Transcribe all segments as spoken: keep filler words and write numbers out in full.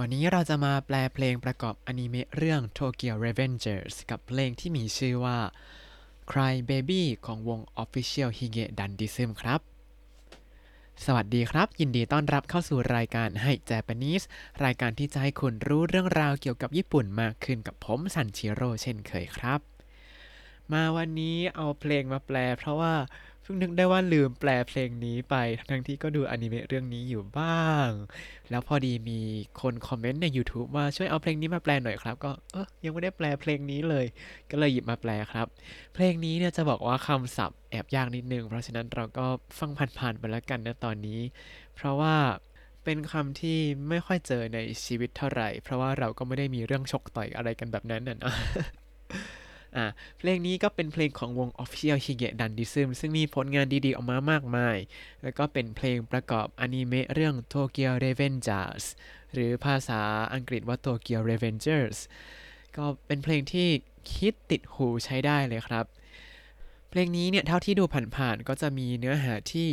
วันนี้เราจะมาแปลเพลงประกอบอนิเมะเรื่อง Tokyo Revengers กับเพลงที่มีชื่อว่า Cry Baby ของวง Official Higedandism ครับสวัสดีครับยินดีต้อนรับเข้าสู่รายการให้ Japanese รายการที่จะให้คุณรู้เรื่องราวเกี่ยวกับญี่ปุ่นมากขึ้นกับผมซันชิโร่เช่นเคยครับมาวันนี้เอาเพลงมาแปลเพราะว่าเพิ่งนึกได้ว่าลืมแปลเพลงนี้ไปทั้งที่ก็ดูอนิเมะเรื่องนี้อยู่บ้างแล้วพอดีมีคนคอมเมนต์ใน YouTube ว่าช่วยเอาเพลงนี้มาแปลหน่อยครับก็เอ๊ะยังไม่ได้แปลเพลงนี้เลยก็เลยหยิบมาแปลครับเพลงนี้เนี่ยจะบอกว่าคำศัพท์แอบยากนิดนึงเพราะฉะนั้นเราก็ฟังผ่านๆไปแล้วกันนะตอนนี้เพราะว่าเป็นคำที่ไม่ค่อยเจอในชีวิตเท่าไหร่เพราะว่าเราก็ไม่ได้มีเรื่องชกต่อยอะไรกันแบบนั้นน่ะ อ่ะเพลงนี้ก็เป็นเพลงของวง Official Higedandism ซึ่งมีผลงานดีๆออกมามากมายแล้วก็เป็นเพลงประกอบอนิเมะเรื่อง Tokyo Revengers หรือภาษาอังกฤษว่า Tokyo Revengers ก็เป็นเพลงที่คิดติดหูใช้ได้เลยครับเพลงนี้เนี่ยเท่าที่ดูผ่านๆก็จะมีเนื้อหาที่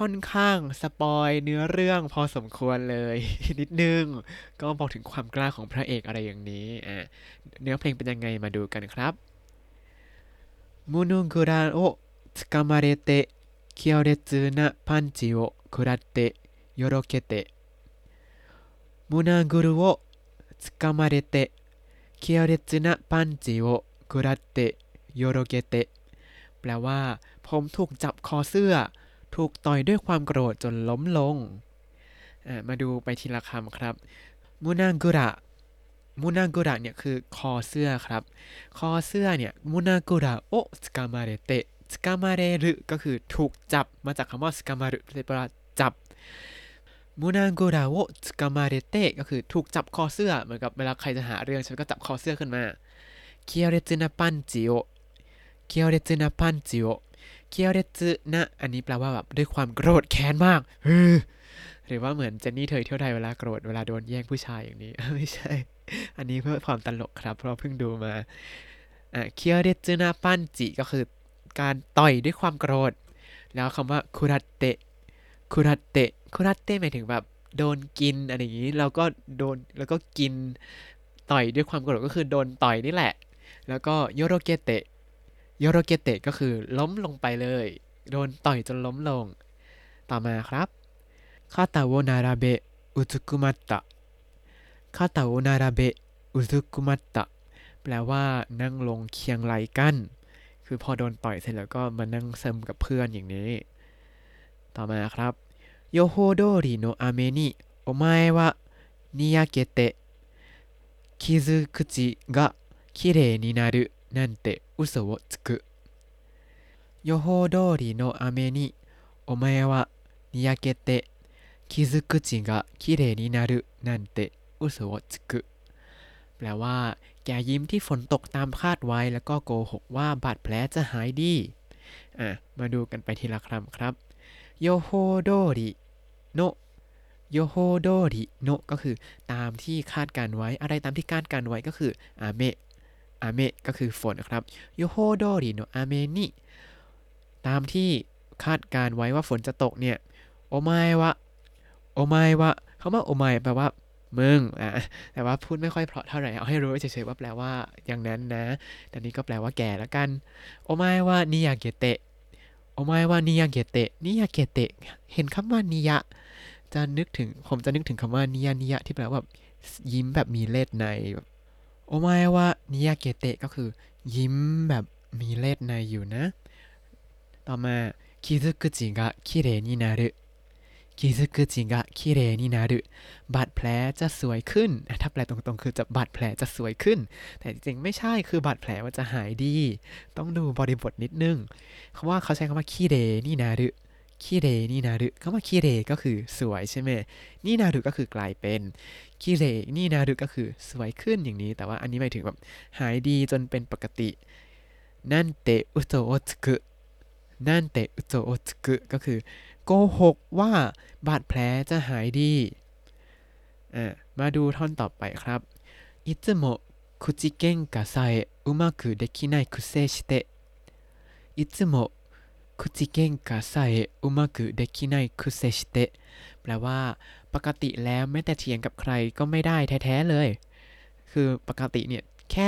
ค่อนข้างสปอยเนื้อเรื่องพอสมควรเลย นิดนึงก็บอกถึงความกล้าของพระเอกอะไรอย่างนี้อ่ะเนื้อเพลงเป็นยังไงมาดูกันครับมุนุกุระโอつかまれて強烈なパンチを食らってよろけてมุนุกุระをつかまれて強烈なパンチを食らってよろけてแปลว่าผมถูกจับคอเสื้อถูกต่อยด้วยความโกรธจนล้มลงมาดูไปทีละคำครับมุนังกุระมุนังกุระเนี่ยคือคอเสื้อครับคอเสื้อเนี่ยมุนังกุระโอสกามาเรเตะสกามาเรรุก็คือถูกจับมาจากคำว่าสกามารุแปลว่าจับมุนังกุระโอสกามาเรเตะก็คือถูกจับคอเสื้อเหมือนกับเวลาใครจะหาเรื่องฉันก็จับคอเสื้อขึ้นมาเคียวเรจินาปันจิโอเคียวเรจินาปันจิโอเคียวเรซึนะอันนี้แปลว่าแบบด้วยความโกรธแค้นมากหรือว่าเหมือนเจนนี่เธอเที่ยวไทยเวลาโกรธเวลาโดนแย่งผู้ชายอย่างนี้ไม่ใช่อันนี้เพื่อความตลกครับเพราะเพิ่งดูมาอ่ะเคียวเรซึนะปันจิก็คือการต่อยด้วยความโกรธแล้วคำว่าคุรัตเตะคุรัตเตะคุรัตเตะหมายถึงแบบโดนกินอะไรอย่างนี้เราก็โดนแล้วก็กินต่อยด้วยความโกรธก็คือโดนต่อยนี่แหละแล้วก็โยโรเกเตะโยโรเกเตะก็คือล้มลงไปเลยโดนต่อยจนล้มลงต่อมาครับคาตาโอนาราเบะอุซุกุมัตตะคาตาโอนาราเบะอุซุกุมัตตะแปลว่านั่งลงเคียงไหล่กันคือพอโดนต่อยเสร็จแล้วก็มานั่งซึมกับเพื่อนอย่างนี้ต่อมาครับโยโฮโดริโนะอาเมนิโอมะเอะวะนิยาเกเตะคิซุคุจิกะคิเรนินารุนั่นเตะอุโสะซึกุโยโฮโดริโนะอาเมนิโอมะเอะวะนิยาเกเตะคิซุกุจิกะคิเรนินารุนั่นเตะอุโสะซึกุแปลว่าแกยิ้มที่ฝนตกตามคาดไว้แล้วก็โกหกว่าบาดแผลจะหายดีอ่ะมาดูกันไปทีละคำครับโยโฮโดริโนะโยโฮโดริโนะก็คือตามที่คาดการไว้อะไรตามที่คาดการไว้ก็คืออาเมะอาเมะก็คือฝนนะครับโยโฮโดริโนะอาเมนิตามที่คาดการไว้ว่าฝนจะตกเนี่ยโอมายะโอมายะคำว่าโอมายะแปลว่ามึงอ่ะแต่ว่าพูดไม่ค่อยเพราะเท่าไหร่เอาให้รู้เฉยๆว่าแปลว่าอย่างนั้นนะแต่นี้ก็แปลว่าแก่แล้วกันโอมายะนิยาเกเตะโอมายะนิยาเกเตะนิยาเกเตะเห็นคำว่านิยะจะนึกถึงผมจะนึกถึงคำว่านิยะนิยะที่แปลว่ายิ้มแบบมีเล่ห์ในโอมายะวะนิยาเกเตะก็คือยิ้มแบบมีเล่ห์ในอยู่นะต่อมาคิซุกุจิกะคิเรนินารุคิซุกุจิกะคิเรนินารุบาดแผลจะสวยขึ้นถ้าแปลตรงๆคือจะบาดแผลจะสวยขึ้นแต่จริงๆไม่ใช่คือบาดแผลมันจะหายดีต้องดูบริบทนิดนึงคำว่าเขาใช้คำว่าคิเรนินารุคิเรนินารุคำว่าคิเรก็คือสวยใช่ไหมนินารุก็คือกลายเป็นคิเรนินารุก็คือสวยขึ้นอย่างนี้แต่ว่าอันนี้หมายถึงแบบหายดีจนเป็นปกตินั่นเตะอุโตโอซึกุนั่นเตะอุโตโอซึกุก็คือโกหกว่าบาดแผลจะหายดีอ่ะมาดูท่อนต่อไปครับいつも口喧嘩さえうまくできないくせしていつも口喧嘩さえうまくできないくせしてแปลว่า ปกติแล้วแม้แต่เถียงกับใครก็ไม่ได้แท้ๆเลยคือปกติเนี่ยแค่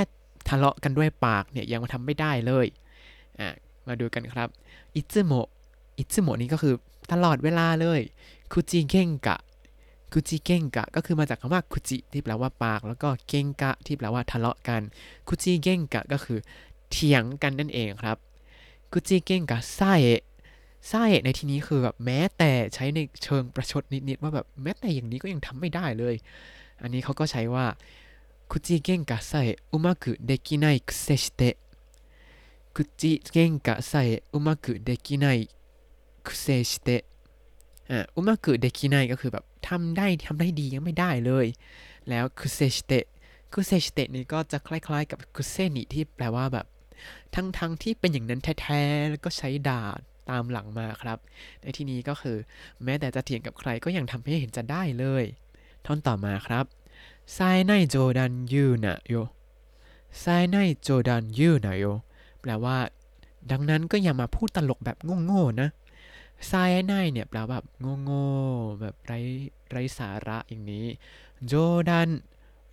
ทะเลาะกันด้วยปากเนี่ยยังมาทำไม่ได้เลยอ่ะมาดูกันครับอิตซึโมะอิตซึโมะนี่ก็คือตลอดเวลาเลยคุจิเก่งกะคุจิเก่งกะก็คือมาจากคำว่าคุจิที่แปลว่าปากแล้วก็เก่งกะที่แปลว่าทะเลาะกันคุจิเก่งกะก็คือเถียงกันนั่นเองครับคุจิเก่งกะไซไส้ในที่นี้คือแบบแม้แต่ใช้ในเชิงประชดนิดๆว่าแบบแม้แต่อย่างนี้ก็ยังทำไม่ได้เลยอันนี้เขาก็ใช้ว่าคุจิเก่งกะไส้うまくできないくせしてคุจิเก่งกะไส้うまくできないくせしてอ่ะうまくできないก็คือแบบทำได้ทำได้ดียังไม่ได้เลยแล้วくせしてくせしてนี่ก็จะคล้ายๆกับくせにที่แปลว่าแบบทั้งๆที่เป็นอย่างนั้นแท้ๆแล้วก็ใช้ด่าตามหลังมาครับในที่นี้ก็คือแม้แต่จะเถียงกับใครก็ยังทำให้เห็นจะได้เลยท่อนต่อมาครับไซไนโจดันยูนะโยไซไนโจดันยูนะโยแปลว่าดังนั้นก็อย่ามาพูดตลกแบบโง่ๆนะไซไนเนี่ยแปลว่าแบบโง่ๆแบบไร้ไร้สาระอย่างนี้โจดัน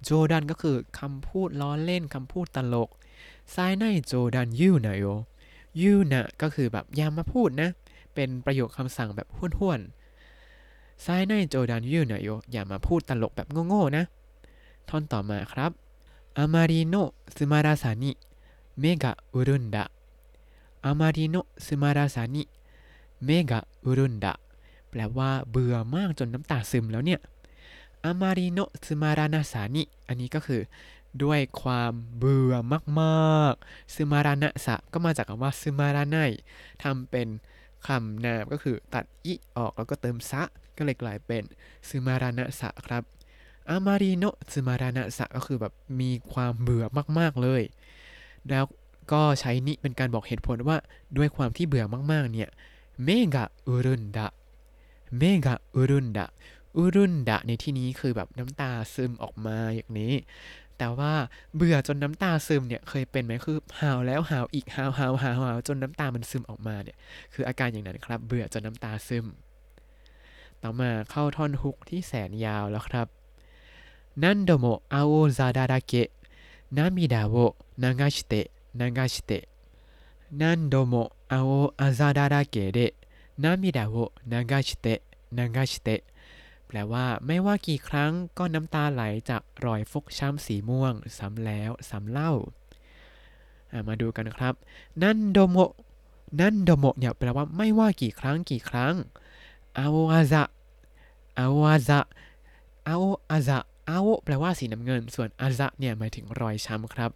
โจดันก็คือคำพูดล้อเล่นคำพูดตลกไซไนโจดันยูนะโยยูนะก็คือแบบอย่ามาพูดนะเป็นประโยคคำสั่งแบบห้วนๆไซไนโจดันยูนะโยอย่ามาพูดตลกแบบโง่ๆนะท่อนต่อมาครับอามาริโนสึมาราซานิเมกะอุรุนดะอามาริโนสึมาราซานิเมกะอุรุนดะแปลว่าเบื่อมากจนน้ำตาซึมแล้วเนี่ยอามาริโนสึมารานาซานิอันนี้ก็คือด้วยความเบื่อมากๆซึมารานะสะก็มาจากคำว่าซึมาราไนทำเป็นคำนามก็คือตัดอิออกแล้วก็เติมสะก็เลยกลายเป็นซึมารานะสะครับอามาริโนซึมารานะสะก็คือแบบมีความเบื่อมากๆเลยแล้วก็ใช้นิเป็นการบอกเหตุผลว่าด้วยความที่เบื่อมากๆเนี่ยเมกะอุรุนดะเมกะอุรุนดะอุรุนดะในที่นี้คือแบบน้ำตาซึมออกมาอย่างนี้แต่ว่าเบื่อจนน้ำตาซึมเนี่ยเคยเป็นไหมคือหาวแล้วหาวอีกหาวหาวหาวหาวจนน้ำตามันซึมออกมาเนี่ยคืออาการอย่างนั้นครับเบื่อจนน้ำตาซึมต่อมาเข้าท่อนฮุกที่แสนยาวแล้วครับนั่นโดโมอาโอซาดาดาเกะนามิดาโอนางาชิเตะนางาชิเตะนั่นโดโมอาโออาซาดาดาเกะเดะนามิดาโอนางาชิเตะนางาชิเตะแปลว่าไม่ว่ากี่ครั้งก็น้ำตาไหลจากรอยฟกช้ำสีม่วงซ้ำแล้วซ้ำเล่ามาดูกันครับนั่นโดโมนั่นโดโมเนี่ยแปลว่าไม่ว่ากี่ครั้งกี่ครั้งอาโออาซะอาโออาซะอาโออาซะอาโอแปลว่าสีน้ำเงินส่วนอาซะเนี่ยหมายถึงรอยช้ำครับ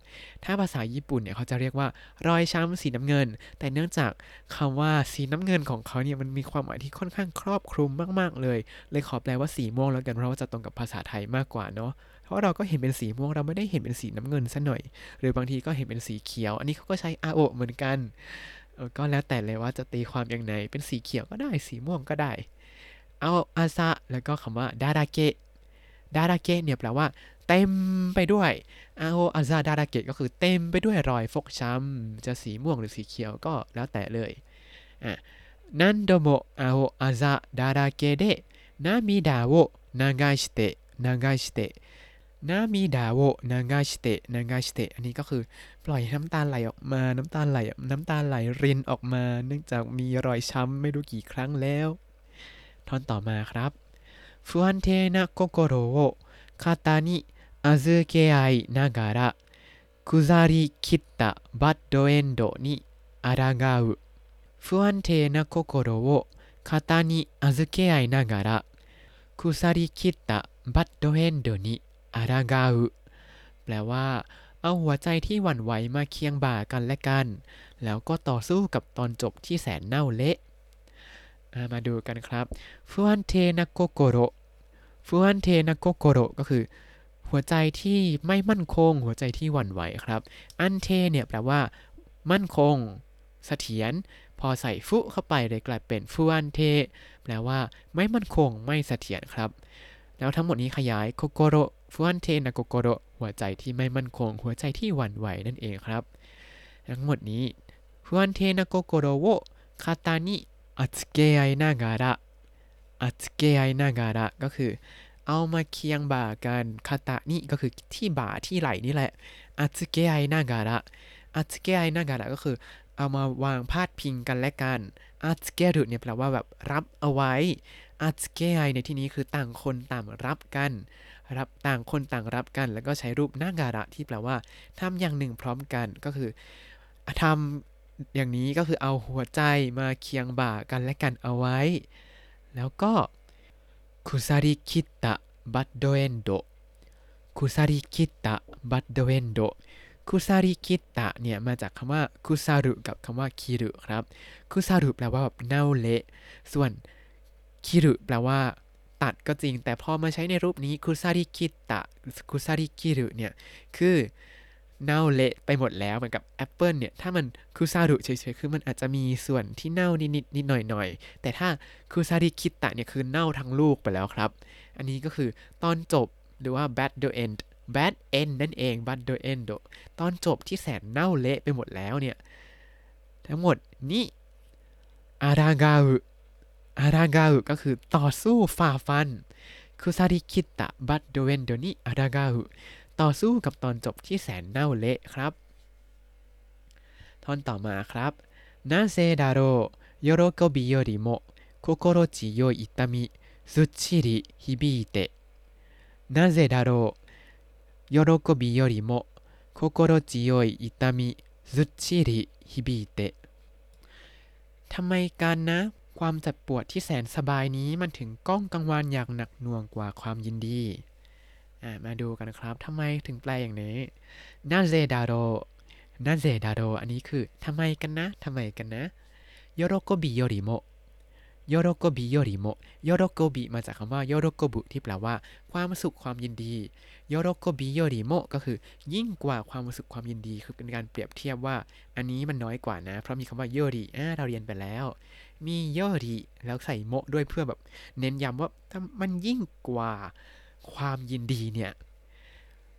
ถ้าภาษาญี่ปุ่นเนี่ยเขาจะเรียกว่ารอยช้ำสีน้ำเงินแต่เนื่องจากคำว่าสีน้ำเงินของเขาเนี่ยมันมีความหมายที่ค่อนข้างครอบคลุมมากๆเลยเลยขอแปลว่าสีม่วงแล้วกันเพราะว่าจะตรงกับภาษาไทยมากกว่าเนาะเพราะเราก็เห็นเป็นสีม่วงเราไม่ได้เห็นเป็นสีน้ำเงินซะหน่อยหรือบางทีก็เห็นเป็นสีเขียวอันนี้เขาก็ใช้อาโอเหมือนกันก็แล้วแต่เลยว่าจะตีความยังไงเป็นสีเขียวก็ได้สีม่วงก็ได้เอาอาซะแล้วก็คำว่าดาราเกะดาราเกะเนี่ยแปลว่าเต็มไปด้วยอาโออาซาดาราเกะก็คือเต็มไปด้วยรอยฟกช้ำจะสีม่วงหรือสีเขียวก็แล้วแต่เลยอ่ะนั่นโดโมอาโออาซาดาราเกะเดะนามิดาโอนางาชิเตะนางาชิเตะนามิดาโอนางาชิเตะนางาชิเตะอันนี้ก็คือปล่อยน้ำตาไหลออกมาน้ำตาไหลน้ำตาไหลรินออกมาเนื่องจากมีรอยช้ำไม่รู้กี่ครั้งแล้วท่อนต่อมาครับ不安定な心を肩に預け合いながら腐り切ったバッドエンドに抗う不安定な心を肩に預け合いながら腐り切ったバッドエンドに抗うแปลว่าเอาหัวใจที่หวั่นไหวมาเคียงบ่ากันและกันแล้วก็ต่อสู้กับตอนจบที่แสนเน่าเละมาดูกันครับฟุอันเทนะโกโกโรฟุอันเทนะโกโกโรก็คือหัวใจที่ไม่มั่นคงหัวใจที่หวั่นไหวครับอันเทเนี่ยแปลว่ามั่นคงเสถียรพอใส่ฟุเข้าไปเลยกลายเป็นฟุอันเทแปลว่าไม่มั่นคงไม่เสถียรครับแล้วทั้งหมดนี้ขยายโกโกโรฟุอันเทนะโกโกโรหัวใจที่ไม่มั่นคงหัวใจที่หวั่นไหวนั่นเองครับทั้งหมดนี้ฟุอันเทนะโกโกโรโวคาตานิอาจเกยหน้ากันละ อัตเกไอหน้ากาดะก็คือเอามาเคียงบ่ากันคาตะนี่ก็คือที่บ่าที่ไหล่นี่แหละอัตเกไอหน้ากาดะอัตเกไอหน้ากาดะก็คือเอามาวางพาดพิงกันและกันอัตเกรุเนี่ยแปลว่าแบบรับเอาไว้อัตเกไอในที่นี้คือต่างคนต่างรับกันรับต่างคนต่างรับกันแล้วก็ใช้รูปหน้ากาดะที่แปลว่าทำอย่างหนึ่งพร้อมกันก็คือทำอย่างนี้ก็คือเอาหัวใจมาเคียงบ่ากันและกันเอาไว้แล้วก็คุซาริคิตะบัดโดเอนโดคุซาริคิตะบัดโดเอนโดคุซาริคิตะเนี่ยมาจากคำว่าคุซารุกับคำว่าคิรุครับคุซารุแปลว่าแบบเน่าเละส่วนคิรุแปลว่าตัดก็จริงแต่พอมาใช้ในรูปนี้คุซาริคิตะคุซาริคิรุเนี่ยคือเน่าเละไปหมดแล้วเหมือนกับแอปเปิลเนี่ยถ้ามันคุซารุเฉยๆคือมันอาจจะมีส่วนที่เน่านิดๆนิดหน่อยๆแต่ถ้าคุซาริคิตะเนี่ยคือเน่าทั้งลูกไปแล้วครับอันนี้ก็คือตอนจบหรือว่า bad the end bad end นั่นเอง bad the end ตอนจบที่แสนเน่าเละไปหมดแล้วเนี่ยทั้งหมดนี้อารากาอุอารากาอุก็คือต่อสู้ฝ่าฟันคุซาริคิตะ bad the end เดี๋ยวนี้อารากาอุต่อสู้กับตอนจบที่แสนเน่าเละครับท่อนต่อมาครับนาเซดาโรโยโรโกบิโยริโมโคโคโรจิโยอิตามิสุชิริฮิบิเตะนาเซดาโรโยโรโกบิโยริโมโคโคโรจิโยอิตามิสุชิริฮิบิเตะทำไมกันนะความเจ็บปวดที่แสนสบายนี้มันถึงก้องกังวานอย่างหนักหน่วงกว่าความยินดีมาดูกันครับทำไมถึงแปลอย่างนี้นาเซดาโรนาเซดาโรอันนี้คือทำไมกันนะทำไมกันนะโยโรโกบิโยริโมโยโรโกบิโยริโมโยโรโกบิมาจากคำว่าโยโรโกบุที่แปลว่าความสุขความยินดีโยโรโกบิโยริโมก็คือยิ่งกว่าความสุขความยินดีคือเป็นการเปรียบเทียบว่าอันนี้มันน้อยกว่านะเพราะมีคำว่าโยริอ่าเราเรียนไปแล้วมีโยริแล้วใส่โมด้วยเพื่อแบบเน้นย้ำว่ามันยิ่งกว่าความยินดีเนี่ย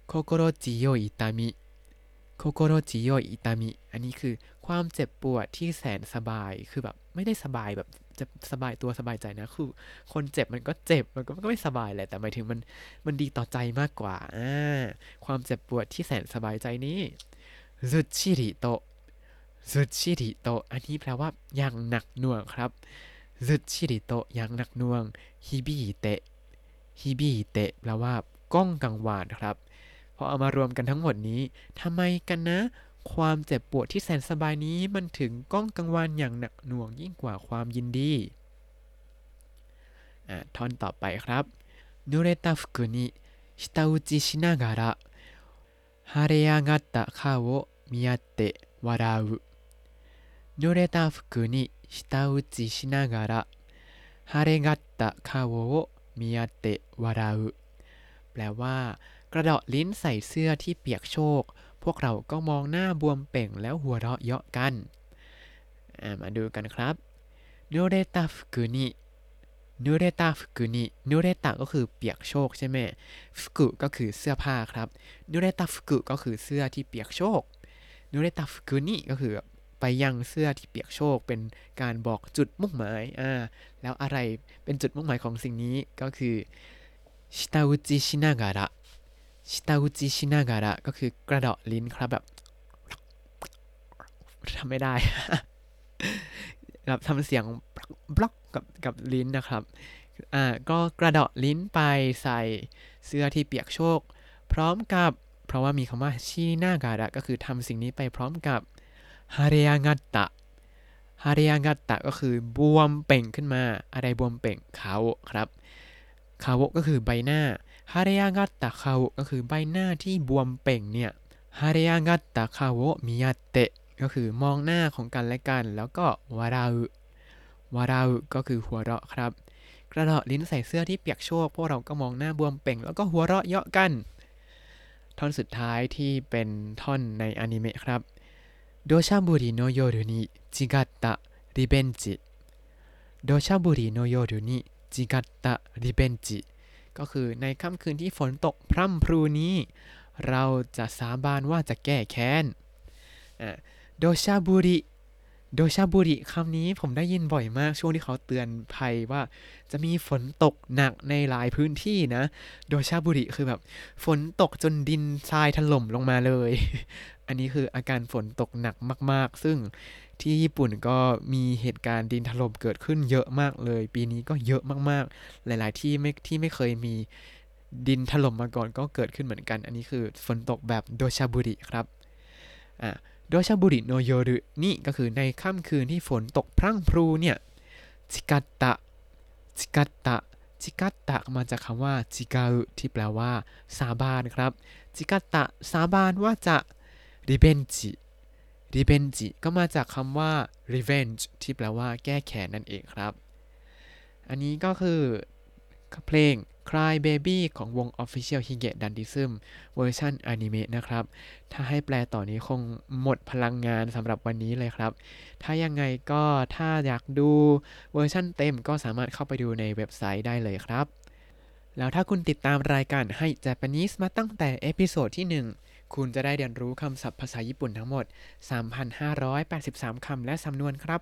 โคโกโรจิโยอิตามิโคโกโรจิโยอิตามิอันนี้คือความเจ็บปวดที่แสนสบายคือแบบไม่ได้สบายแบบจะสบายตัวสบายใจนะคือคนเจ็บมันก็เจ็บมันก็มันก็ไม่สบายแหละแต่หมายถึงมันมันดีต่อใจมากกว่าอ่าความเจ็บปวดที่แสนสบายใจนี้ซุชิริโตซุชิริโตอันนี้แปลว่าอย่างหนักหน่วงครับซุชิริโตอย่างหนักหน่วงฮิบิเตะฮิบิเตะแปลว่าก้องกังวานครับพอเอามารวมกันทั้งหมดนี้ทำไมกันนะความเจ็บปวดที่แสนสบายนี้มันถึงก้องกังวานอย่างหนักหน่วงยิ่งกว่าความยินดีอ่ะท่อนต่อไปครับนูเรตะฟุกุนิชิตาอุจิชินาการะฮาเรยากัตตะคาโอมิยาเตะวาราอุนูเรตะฟุกุนิชิตาอุจิชินาการะฮาเรกัตตะคาโอมิยาเตะวาราอุแปลว่ากระเดาะลิ้นใส่เสื้อที่เปียกโชกพวกเราก็มองหน้าบวมเป่งแล้วหัวเราะเยาะกันมาดูกันครับนูเรตะฟุกุนินูเรตะฟุกุนินูเรตะก็คือเปียกโชกใช่ไหมฟุกุก็คือเสื้อผ้าครับนูเรตะฟุกุก็คือเสื้อที่เปียกโชกนูเรตะฟุกุนิก็คือไปยังเสื้อที่เปียกโชกเป็นการบอกจุดมุ่งหมายอ่าแล้วอะไรเป็นจุดมุ่งหมายของสิ่งนี้ก็คือชิตาอุจิชินาการะชิตาอุจิชินาการะก็คือกระเดาะลิ้นครับแบบทำไม่ได้แบบทำเสียงบล็อกกับกับลิ้นนะครับอ่าก็กระเดาะลิ้นไปใส่เสื้อที่เปียกโชกพร้อมกับเพราะว่ามีคำว่าชินาการะก็คือทำสิ่งนี้ไปพร้อมกับฮาเรยางัตตะฮาเรยางัตตะก็คือบวมเป่งขึ้นมาอะไรบวมเป่งคาโวะครับคาโวะก็คือใบหน้าฮาเรยางัตตะคาโวะก็คือใบหน้าที่บวมเป่งเนี่ยฮาเรยางัตตะคาโวะมิยาเตะก็คือมองหน้าของกันและกันแล้วก็วาราอุวาราอุก็คือหัวเราะครับกระเดาะลิ้นใส่เสื้อที่เปียกโชกพวกเราก็มองหน้าบวมเป่งแล้วก็หัวเราะเยาะกันท่อนสุดท้ายที่เป็นท่อนในอนิเมะครับโดชาบุริโนโยรุนิจิกัตตะริเบนจิโดชาบุริโนโยรุนิจิกัตตะริเบนจิก็คือในค่ำคืนที่ฝนตกพร่ำพรูนี้เราจะสาบานว่าจะแก้แค้นโดชาบุริ โดยชาบุริคำนี้ผมได้ยินบ่อยมากช่วงที่เขาเตือนภัยว่าจะมีฝนตกหนักในหลายพื้นที่นะโดยชาบุริคือแบบฝนตกจนดินทรายถล่มลงมาเลย อันนี้คืออาการฝนตกหนักมากๆซึ่งที่ญี่ปุ่นก็มีเหตุการณ์ดินถล่มเกิดขึ้นเยอะมากเลยปีนี้ก็เยอะมากๆหลายๆที่ไม่ที่ไม่เคยมีดินถล่มมาก่อนก็เกิดขึ้นเหมือนกันอันนี้คือฝนตกแบบโดชาบุริครับอ่ะโดชาบุริโนโยรุนี่ก็คือในค่ำคืนที่ฝนตกพรั่งพรูเนี่ยจิกัตตะจิกัตตะจิกัตตะมาจากคำว่าจิกาอุที่แปลว่าสาบานครับจิกัตตะสาบานว่าจะริเบนจิริเบนจิก็มาจากคำว่า revenge ที่แปลว่าแก้แค้นนั่นเองครับอันนี้ก็คือเพลง Cry Baby ของวง Official Higedandism เวอร์ชันอนิเมะนะครับถ้าให้แปลต่อนี้คงหมดพลังงานสำหรับวันนี้เลยครับถ้ายังไงก็ถ้าอยากดูเวอร์ชันเต็มก็สามารถเข้าไปดูในเว็บไซต์ได้เลยครับแล้วถ้าคุณติดตามรายการให้ Japanese มาตั้งแต่เอพิโซดที่ หนึ่งคุณจะได้เรียนรู้คำศัพท์ภาษาญี่ปุ่นทั้งหมด สามพันห้าร้อยแปดสิบสาม คำและสำนวนครับ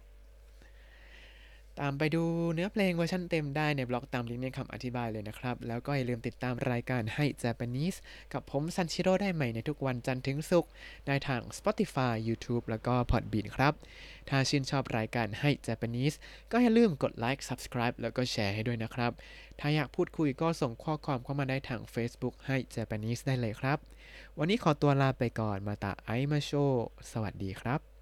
ตามไปดูเนื้อเพลงเวอร์ชันเต็มได้ในบล็อกตามลิงก์ในคำอธิบายเลยนะครับแล้วก็อย่าลืมติดตามรายการให้ Japanese กับผมซันชิโร่ได้ใหม่ในทุกวันจันทร์ถึงศุกร์ได้ทาง Spotify YouTube แล้วก็ Podbean ครับถ้าชื่นชอบรายการให้ Japanese ก็อย่าลืมกด Like Subscribe แล้วก็แชร์ให้ด้วยนะครับถ้าอยากพูดคุยก็ส่งข้อความเข้ามาได้ทาง Facebook ให้ Japanese ได้เลยครับวันนี้ขอตัวลาไปก่อนมาตาไอมาโชสวัสดีครับ